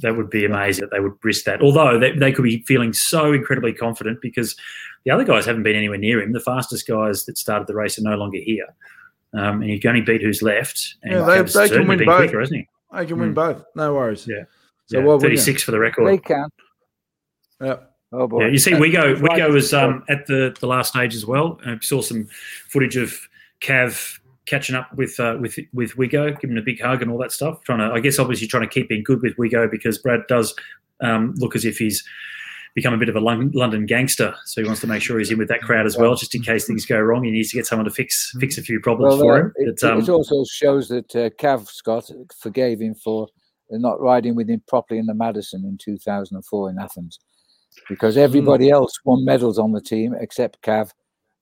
That would be amazing that they would risk that. Although they could be feeling so incredibly confident because the other guys haven't been anywhere near him. The fastest guys that started the race are no longer here. And he can only beat who's left. And they can win both. Quicker, isn't he? They can win both. No worries. Yeah. So 36 for the record. They can. Yeah. Oh, boy. Yeah, you see, Wigo was at the last stage as well. I saw some footage of Cav catching up with Wigo, giving him a big hug and all that stuff. I guess obviously trying to keep in good with Wigo because Brad does look as if he's become a bit of a London gangster, so he wants to make sure he's in with that crowd as well, just in case things go wrong. He needs to get someone to fix a few problems for him. It also shows that Cav, Scott, forgave him for not riding with him properly in the Madison in 2004 in Athens, because everybody else won medals on the team except Cav.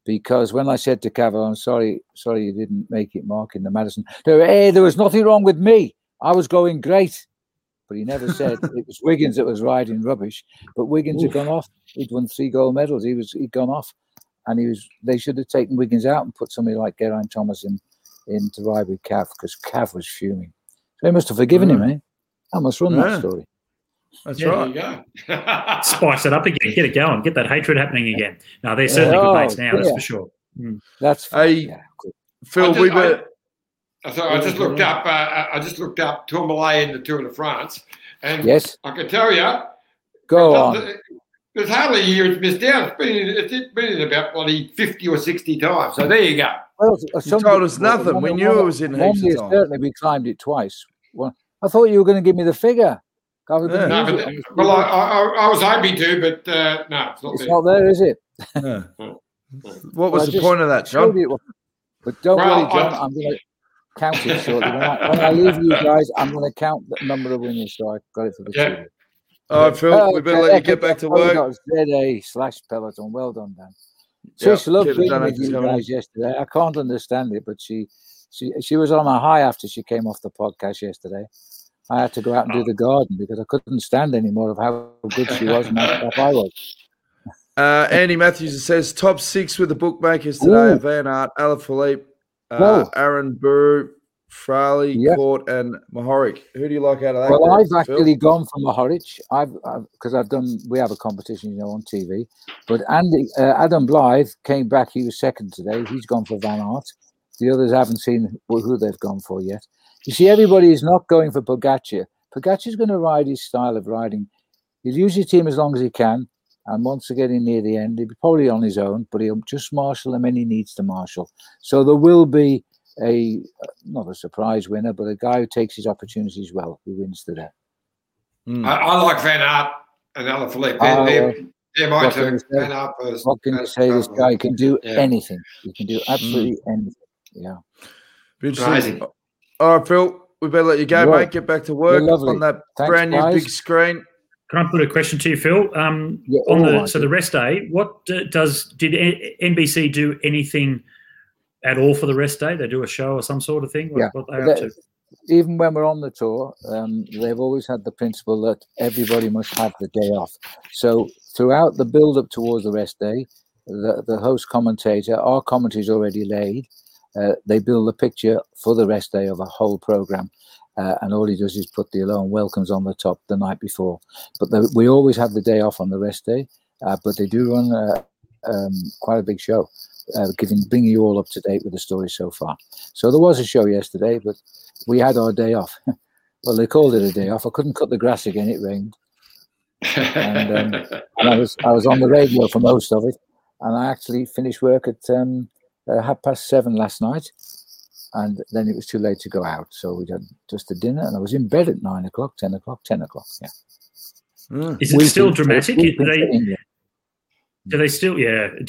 Because when I said to Cav, "I'm sorry you didn't make it, Mark, in the Madison," there was nothing wrong with me. I was going great. But he never said it was Wiggins that was riding rubbish. But Wiggins had gone off. He'd won 3 gold medals. He'd gone off, and they should have taken Wiggins out and put somebody like Geraint Thomas in to ride with Cav, because Cav was fuming. So they must have forgiven him, eh? I must run that story. That's right. There you go. Spice it up again. Get it going. Get that hatred happening again. Now they're certainly good mates now. Yeah. That's for sure. Mm. That's Phil. I just looked up Tourmalet in the Tour de France, and I can tell you, go on. There's hardly a year it's missed out. It's been in about 50 or 60 times. So there you go. Well, you told us nothing. We knew it was in heaps of time. Certainly, we climbed it twice. Well, I thought you were going to give me the figure. I was hoping to, but no, it's not there, is it? No. What was the point of that, John? But don't worry, John. I'm going to count it shortly. When I leave you guys, I'm going to count the number of winners. So I got it for the season. All right, Phil, we better let you get back to work. ZA/Peloton. Well done, Dan. Trish loved being with you guys yesterday. I can't understand it, but she was on a high after she came off the podcast yesterday. I had to go out and do the garden because I couldn't stand any more of how good she was and how crap I was. Andy Matthews says, top 6 with the bookmakers today, Van Aert, Alaphilippe, Aaron Burr, Farley, Court, and Mohoric. Who do you like out of that? Well, I've actually gone for Mohoric. We have a competition, on TV. But Adam Blythe came back. He was second today. He's gone for Van Aert. The others haven't seen who they've gone for yet. You see, everybody is not going for Pogacar. Pogacar's going to ride his style of riding. He'll use his team as long as he can, and once they're getting near the end, he'll be probably on his own, but he'll just marshal them when he needs to marshal. So there will be not a surprise winner, but a guy who takes his opportunities well, who wins today. Mm. I like Van Aert and Alaphilippe. They're my two. Van Aert first. What can you say? This guy can do anything. He can do absolutely anything. Yeah. Crazy. All right, Phil, we better let you go, mate. Get back to work on that brand new big screen. Can I put a question to you, Phil? The rest day, what did NBC do anything at all for the rest day? They do a show or some sort of thing? What they up to? Even when we're on the tour, they've always had the principle that everybody must have the day off. So throughout the build-up towards the rest day, the host commentator, our commentary is already laid. They build a picture for the rest day of a whole program, and all he does is put the alarm welcomes on the top the night before. But we always have the day off on the rest day, but they do run quite a big show, bringing you all up to date with the story so far. So there was a show yesterday, but we had our day off. Well, they called it a day off. I couldn't cut the grass again; it rained, and I was on the radio for most of it, and I actually finished work at 7:30 last night, and then it was too late to go out, so we had just a dinner, and I was in bed at 9 o'clock, 10 o'clock. Is it still dramatic? Do they still do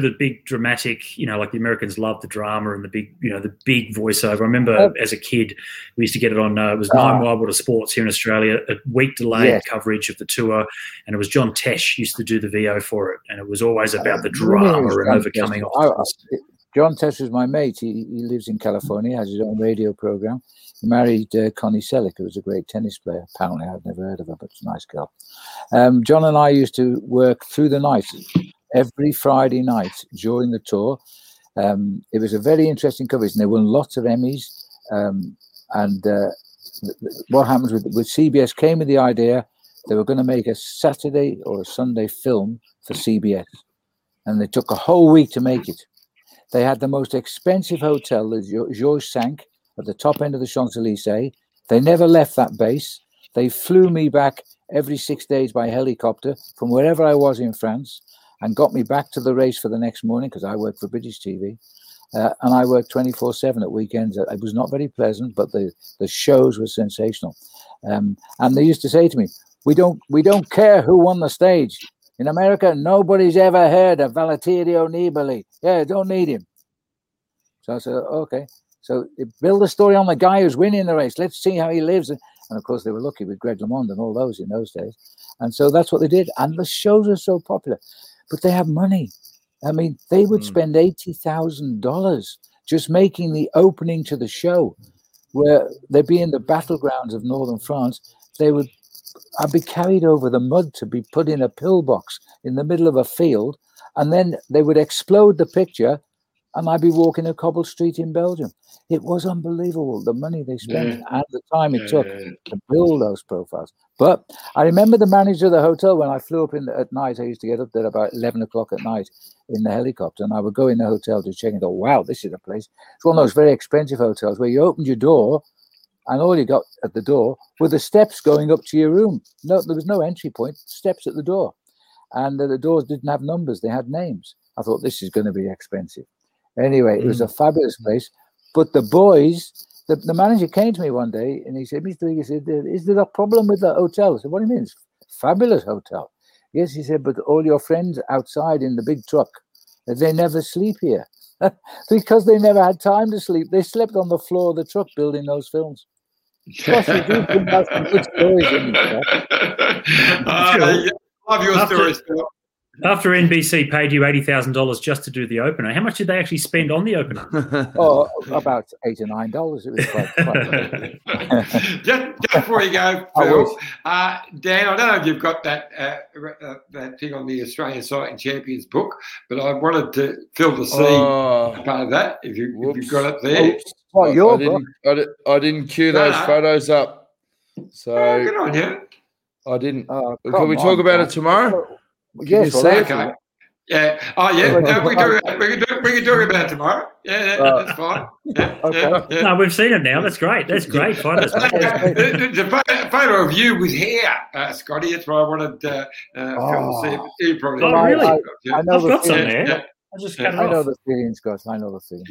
the big dramatic, like the Americans love the drama and the big, the big voiceover? I remember as a kid we used to get it on, it was Nine Wide World of Sports here in Australia, a week delayed coverage of the tour, and it was John Tesh used to do the VO for it, and it was always about the drama and overcoming obstacles. John Tesh was my mate. He lives in California, has his own radio program. He married Connie Selick, who was a great tennis player. Apparently, I'd never heard of her, but she's a nice girl. John and I used to work through the night, every Friday night during the tour. It was a very interesting coverage, and they won lots of Emmys. What happens with CBS came with the idea they were going to make a Saturday or a Sunday film for CBS, and they took a whole week to make it. They had the most expensive hotel, the Georges V, at the top end of the Champs-Élysées. They never left that base. They flew me back every 6 days by helicopter from wherever I was in France, and got me back to the race for the next morning, because I worked for British TV, and I worked 24/7 at weekends. It was not very pleasant, but the shows were sensational. And they used to say to me, We don't care who won the stage. In America, nobody's ever heard of Valentino Nibali. Yeah, don't need him. So I said, okay. So build a story on the guy who's winning the race. Let's see how he lives. And of course, they were lucky with Greg LeMond and all those in those days. And so that's what they did. And the shows are so popular. But they have money. I mean, they would spend $80,000 just making the opening to the show, where they'd be in the battlegrounds of northern France. I'd be carried over the mud to be put in a pillbox in the middle of a field, and then they would explode the picture, and I'd be walking a cobbled street in Belgium. It was unbelievable, the money they spent and the time it took to build those profiles. But I remember the manager of the hotel, when I flew up at night, I used to get up there about 11 o'clock at night in the helicopter, and I would go in the hotel to check and go, wow, this is a place. It's one of those very expensive hotels where you opened your door, and all you got at the door were the steps going up to your room. No, there was no entry point, steps at the door. And the doors didn't have numbers, they had names. I thought, this is going to be expensive. Anyway, it was a fabulous place. But the boys, the manager came to me one day and he said, Mr. Liggett, is there a problem with the hotel? I said, what do you mean? It's a fabulous hotel. Yes, he said, but all your friends outside in the big truck, they never sleep here. Because they never had time to sleep. They slept on the floor of the truck building those films. Plus, you do bring out some good stories in there. Yeah, I love your stories. After NBC paid you $80,000 just to do the opener, how much did they actually spend on the opener? Oh, about $8 or $9. It was quite just before you go, Phil, Dan, I don't know if you've got that thing on the Australian Cycling Champions book, but I wanted to fill the scene part of that. If you've got it there, your book. I didn't queue those photos up. So good on you. I didn't. Can we talk about it tomorrow? Yes, okay. Yeah. Oh, yeah. No, we can do it about tomorrow. Yeah, that's fine. Yeah, okay. Yeah. No, we've seen it now. That's great. That's great. The photo of you with hair, Scotty. That's why I wanted to see it. You probably. Oh, really? I know I've got some there. Yeah. I know the feeling, Scott. I know the feeling.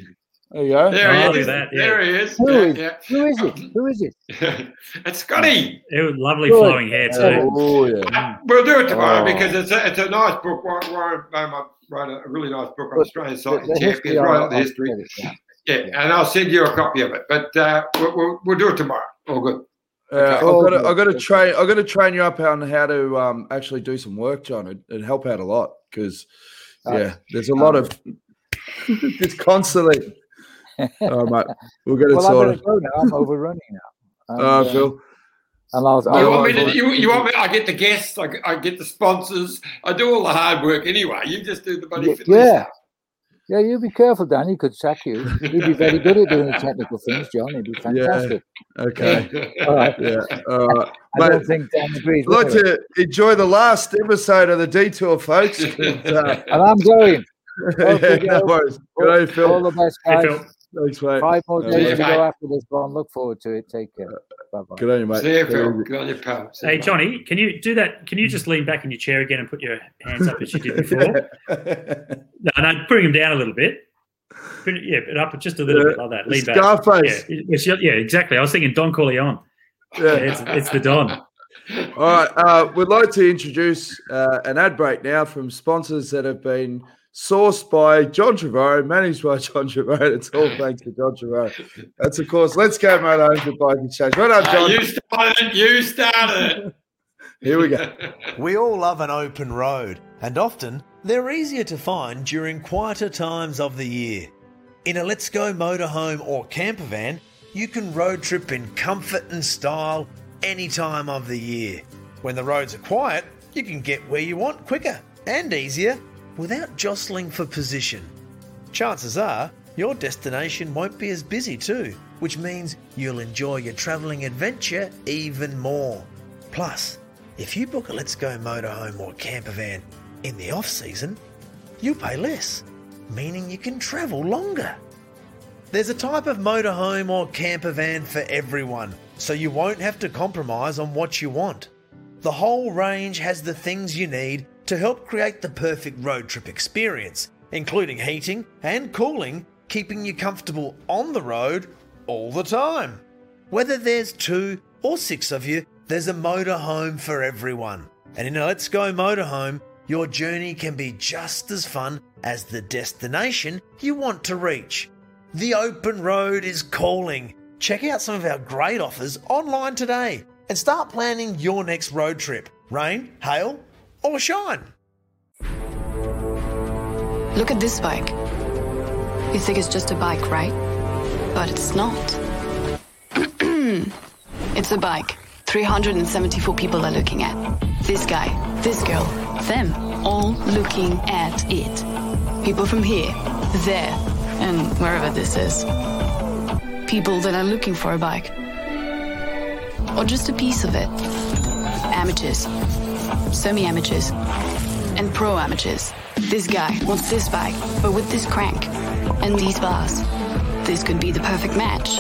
There you go. There he is. There he is. Who is it? Who is it? It's Scotty. Lovely flowing hair too. Oh, yeah. We'll do it tomorrow because it's a nice book. Warren Beaumont wrote a really nice book on Australian cycling champions, right up the history. Yeah, and I'll send you a copy of it. But we'll do it tomorrow. All good. I've got to train you up on how to actually do some work, John. It'd help out a lot because there's a lot of it's constantly. All right, mate. We'll get it sorted. I'm overrunning now. Phil. And you want me? I get the guests. I get the sponsors. I do all the hard work anyway. You just do the money for this. Yeah, you be careful, Dan. He could sack you. You'd be very good at doing the technical things, John. He'd be fantastic. Yeah. Okay. All right. Yeah. All right. I don't think Dan agrees. I'd like to enjoy the last episode of The Detour, folks. And I'm going. No worries. Good day, Phil. All the best, guys. Hey, Phil. Thanks, mate. 5 more days to go after this, Ron. Look forward to it. Take care. Bye-bye. Good on you, mate. See you, Phil. Good on your pal. Hey, Johnny, can you do that? Can you just lean back in your chair again and put your hands up as you did before? No, bring them down a little bit. Yeah, but up just a little bit like that. Lean back. Scarface. Yeah, exactly. I was thinking Don Corleone. Yeah. It's the Don. All right. We'd like to introduce an ad break now from sponsors that have been sourced by John Trevorrow, managed by John Trevorrow. It's all thanks to John Trevorrow. That's, of course, Let's Go Motorhomes with Bike Exchange. Well done, John. You started it. Here we go. We all love an open road, and often they're easier to find during quieter times of the year. In a Let's Go Motorhome or camper van, you can road trip in comfort and style any time of the year. When the roads are quiet, you can get where you want quicker and easier, without jostling for position. Chances are your destination won't be as busy too, which means you'll enjoy your travelling adventure even more. Plus, if you book a Let's Go Motorhome or camper van in the off-season, you'll pay less, meaning you can travel longer. There's a type of motorhome or camper van for everyone, so you won't have to compromise on what you want. The whole range has the things you need to help create the perfect road trip experience, including heating and cooling, keeping you comfortable on the road all the time. Whether there's 2 or 6 of you, There's a motorhome for everyone. And in a Let's Go Motorhome, your journey can be just as fun as the destination you want to reach. The open road is calling. Check out some of our great offers online today and start planning your next road trip. Rain, hail, or shine. Look at this bike. You think it's just a bike, right? But it's not. It's a bike. 374 people are looking at. This guy, this girl, them, all looking at it. People from here, there, and wherever this is. People that are looking for a bike. Or just a piece of it. Amateurs, semi-amateurs, and pro-amateurs. This guy wants this bike, but with this crank and these bars. This could be the perfect match,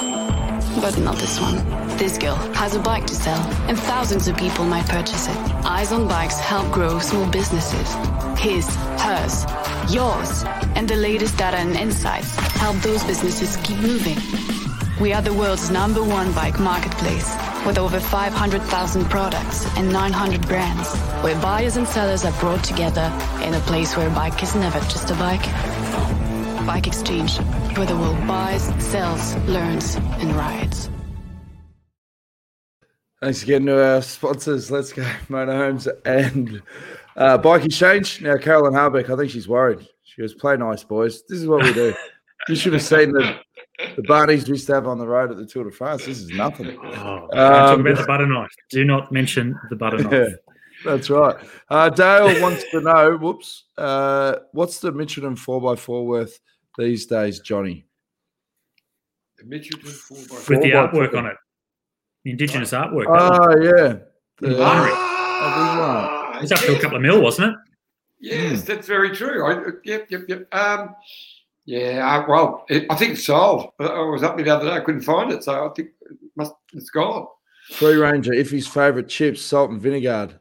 but not this one. This girl has a bike to sell, and thousands of people might purchase it. Eyes on Bikes help grow small businesses. His, hers, yours, and the latest data and insights help those businesses keep moving. We are the world's #1 bike marketplace, with over 500,000 products and 900 brands, where buyers and sellers are brought together in a place where a bike is never just a bike. Bike Exchange, where the world buys, sells, learns, and rides. Thanks again to our sponsors, Let's Go Motorhomes and Bike Exchange. Now, Carolyn Harbeck, I think she's worried. She goes, play nice, boys. This is what we do. You should have seen the Barneys we used to have on the road at the Tour de France. This is nothing. Oh, don't talk about the butter knife. Do not mention the butter knife. Yeah, that's right. Dale wants to know, what's the Mitchelton 4x4 worth these days, Johnny? The Mitchelton 4x4. With the artwork on it. The Indigenous artwork. Oh, yeah. The winery. It's up to a couple of mil, wasn't it? Yes, that's very true. Yep. I think it's sold. I was up there the other day. I couldn't find it, so I think it's gone. Free Ranger, Iffy's favourite chips, salt and vinegard.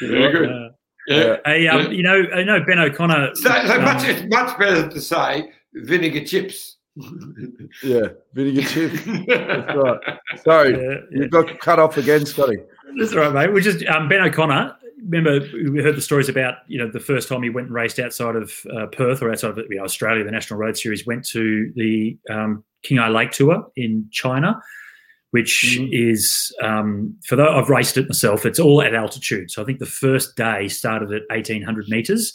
Very good. Ben O'Connor. It's much better to say vinegar chips. Yeah, vinegar chips. That's right. Sorry, you got cut off again, Scotty. That's all right, mate. We just Ben O'Connor. Remember, we heard the stories about, the first time he went and raced outside of Perth or outside of Australia, the National Road Series, went to the King Ai Lake Tour in China, which is, I've raced it myself, it's all at altitude. So I think the first day started at 1,800 metres.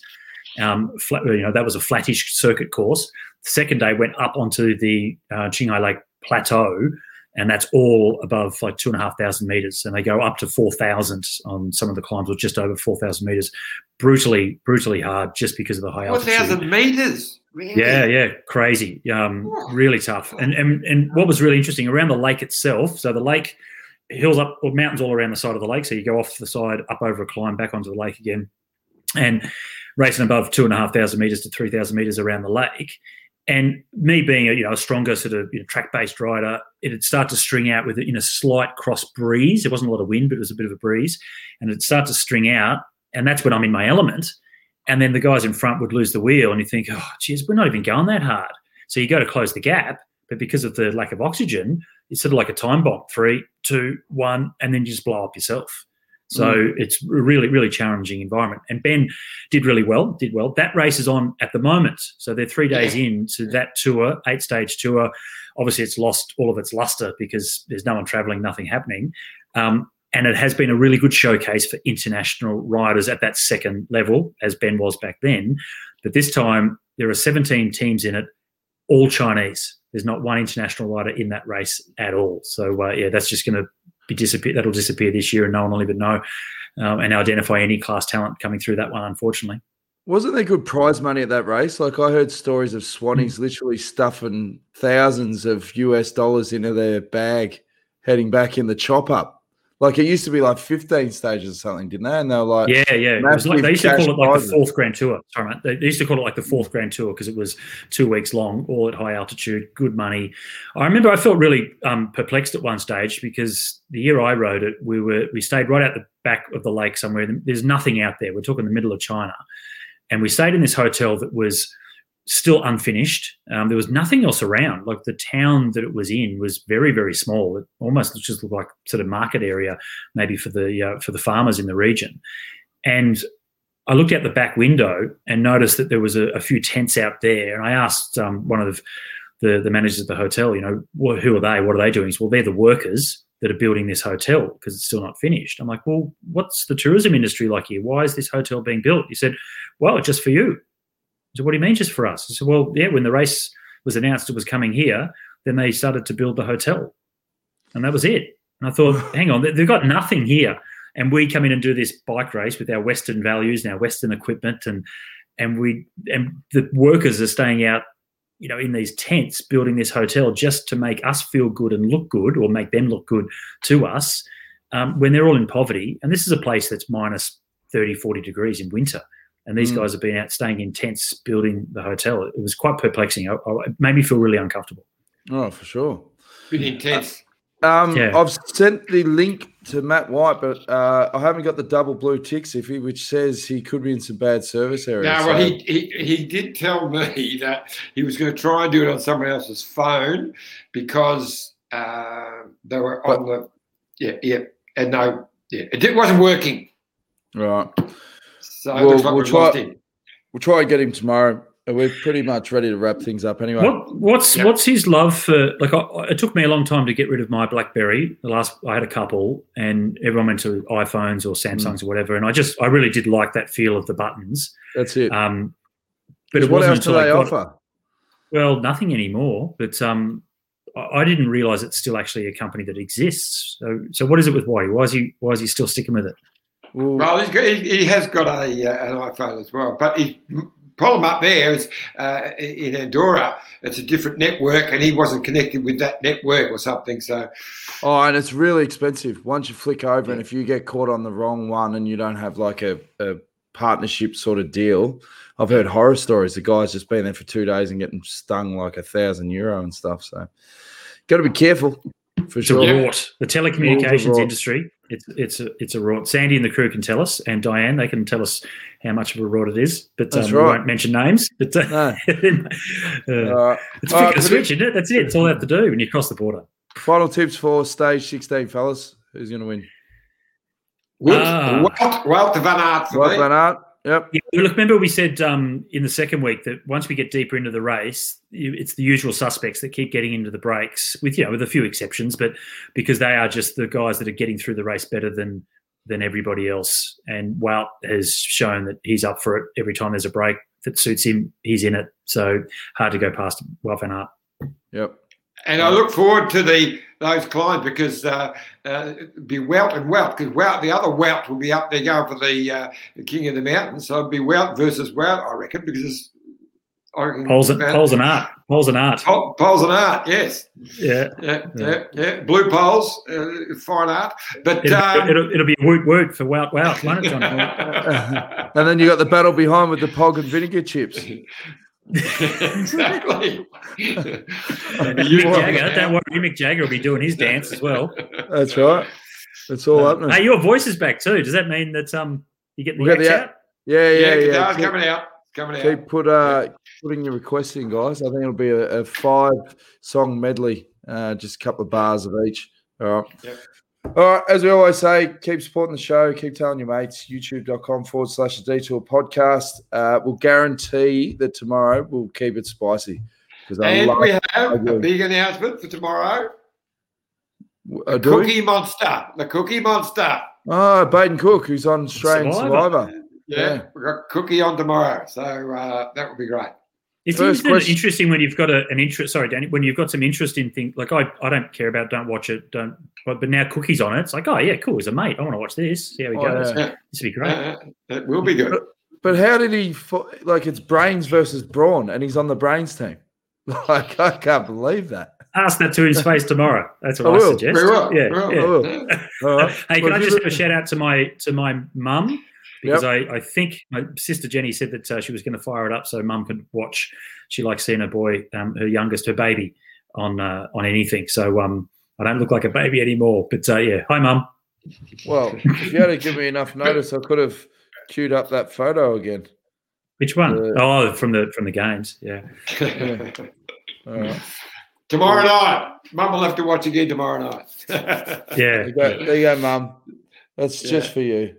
That was a flattish circuit course. The second day went up onto the King Ai Lake Plateau, and that's all above 2,500 metres, and they go up to 4,000 on some of the climbs, or just over 4,000 metres. Brutally hard just because of the high altitude. 4,000 metres? Really? Yeah, crazy. Really tough. And what was really interesting, around the lake itself, so the lake, hills up, or mountains all around the side of the lake, so you go off the side, up over a climb, back onto the lake again, and racing above 2,500 metres to 3,000 metres around the lake. And me being a stronger sort of track-based rider, it'd start to string out with a slight cross breeze. It wasn't a lot of wind, but it was a bit of a breeze. And it'd start to string out, and that's when I'm in my element. And then the guys in front would lose the wheel, and you think, oh, geez, we're not even going that hard. So you go to close the gap, but because of the lack of oxygen, it's sort of like a time bomb, 3, 2, 1, and then you just blow up yourself. So it's a really, really challenging environment. And Ben did well. That race is on at the moment. So they're 3 days into that tour, 8-stage tour. Obviously, it's lost all of its luster because there's no one travelling, nothing happening. And it has been a really good showcase for international riders at that second level, as Ben was back then. But this time, there are 17 teams in it, all Chinese. There's not one international rider in that race at all. So, that's just going to disappear. That'll disappear this year, and no one will even know and identify any class talent coming through that one, unfortunately. Wasn't there good prize money at that race? Like, I heard stories of Swannies literally stuffing thousands of US dollars into their bag heading back in the chop-up. Like, it used to be like 15 stages or something, didn't they? And they were like... Yeah. It was like, they used to call it like the fourth Grand Tour. Sorry, mate. They used to call it like the fourth Grand Tour because it was 2 weeks long, all at high altitude, good money. I remember I felt really perplexed at one stage because the year I rode it, we stayed right out the back of the lake somewhere. There's nothing out there. We're talking the middle of China. And we stayed in this hotel that was still unfinished. There was nothing else around. Like, the town that it was in was very, very small. It almost just looked like sort of market area, maybe for the farmers in the region. And I looked out the back window and noticed that there was a few tents out there. And I asked one of the managers at the hotel, you know, who are they? What are they doing? He said, well, they're the workers that are building this hotel because it's still not finished. I'm like, well, what's the tourism industry like here? Why is this hotel being built? He said, well, it's just for you. I said, what do you mean just for us? He said, well, yeah, when the race was announced it was coming here, then they started to build the hotel. And that was it. And I thought, hang on, they've got nothing here. And we come in and do this bike race with our Western values and our Western equipment, and the workers are staying out, you know, in these tents building this hotel just to make us feel good and look good, or make them look good to us, when they're all in poverty. And this is a place that's minus 30, 40 degrees in winter. And these guys have been out staying in tents building the hotel. It was quite perplexing. It made me feel really uncomfortable. Oh, for sure. Pretty intense. Yeah. I've sent the link to Matt White, but I haven't got the double blue tick, which says he could be in some bad service areas. No, well, he did tell me that he was going to try and do it on someone else's phone because they were on the – it wasn't working. Right. So we'll try and get him tomorrow. We're pretty much ready to wrap things up anyway. What's his love for, like, it took me a long time to get rid of my BlackBerry. I had a couple, and everyone went to iPhones or Samsungs or whatever, and I really did like that feel of the buttons. That's it. But it what wasn't else do they offer? Well, nothing anymore, but I didn't realise it's still actually a company that exists. So what is it with Whitey? Why is he still sticking with it? Well, he has got an iPhone as well, but he... problem up there is in Andorra, it's a different network, and he wasn't connected with that network or something. So, and it's really expensive once you flick over, and if you get caught on the wrong one and you don't have like a partnership sort of deal, I've heard horror stories. The guy's just been there for 2 days and getting stung like €1,000 and stuff. So, got to be careful for sure. The telecommunications industry. It's a rort. Sandy and the crew can tell us, and Diane, they can tell us how much of a rort it is. But we won't mention names. But it's a switch, isn't it? That's it. It's all I have to do when you cross the border. Final tips for stage 16, fellas. Who's going to win? Wout Van Aert. Wout Van Aert. Yep. Yeah, look, remember we said in the second week that once we get deeper into the race, it's the usual suspects that keep getting into the breaks, with a few exceptions, but because they are just the guys that are getting through the race better than everybody else. And Wout has shown that he's up for it. Every time there's a break that suits him, he's in it. So hard to go past Wout Van Aert. Yep. And I look forward to those climbs because it'd be Wout and Wout, because Wout, the other Wout, will be up there going for the King of the Mountain. So it'd be Wout versus Wout, I reckon, because it's Poles and art, yes. Yeah. Blue poles, fine art. But it'll be woot for Wout, won't it, John? And then you got the battle behind with the Pog and vinegar chips. Exactly. Don't worry, Mick Jagger will be doing his dance as well. That's right. It's all happening. Hey, your voice is back too. Does that mean that you get the axe out? Yeah. It's coming out. Keep putting your requests in, guys. I think it'll be a 5-song medley, just a couple of bars of each. All right. Yep. All right, as we always say, keep supporting the show. Keep telling your mates, youtube.com/thedetourpodcast. We'll guarantee that tomorrow we'll keep it spicy. We have a big announcement for tomorrow. The Cookie Monster. Oh, Baden Cook, who's on Australian Survivor. Yeah, we've got Cookie on tomorrow, so that would be great. Isn't it interesting when you've got an interest? Sorry, Danny, when you've got some interest in things, like I don't care about, don't watch it, but now Cookie's on it. It's like, oh yeah, cool. He's a mate. I want to watch this. Here we go. Yeah. This would be great. It will be good. But how did he? Like, it's brains versus brawn, and he's on the brains team. Like, I can't believe that. Ask that to his face tomorrow. That's what I suggest. I will. All right. Hey, can I just have a shout out to my mum? Because I think my sister Jenny said that she was going to fire it up so Mum could watch. She likes seeing her boy, her baby, on anything. So I don't look like a baby anymore. But, hi, Mum. Well, if you had to give me enough notice, I could have queued up that photo again. Which one? From the games. Yeah. All right. Tomorrow night. Mum will have to watch again tomorrow night. There you go, Mum. That's just for you.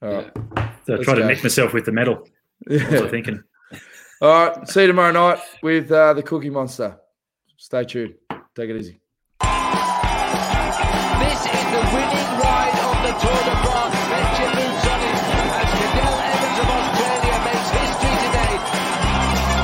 All right. So I try to nick myself with the medal. Yeah. That's what I'm thinking. All right. See you tomorrow night with the Cookie Monster. Stay tuned. Take it easy. This is the winning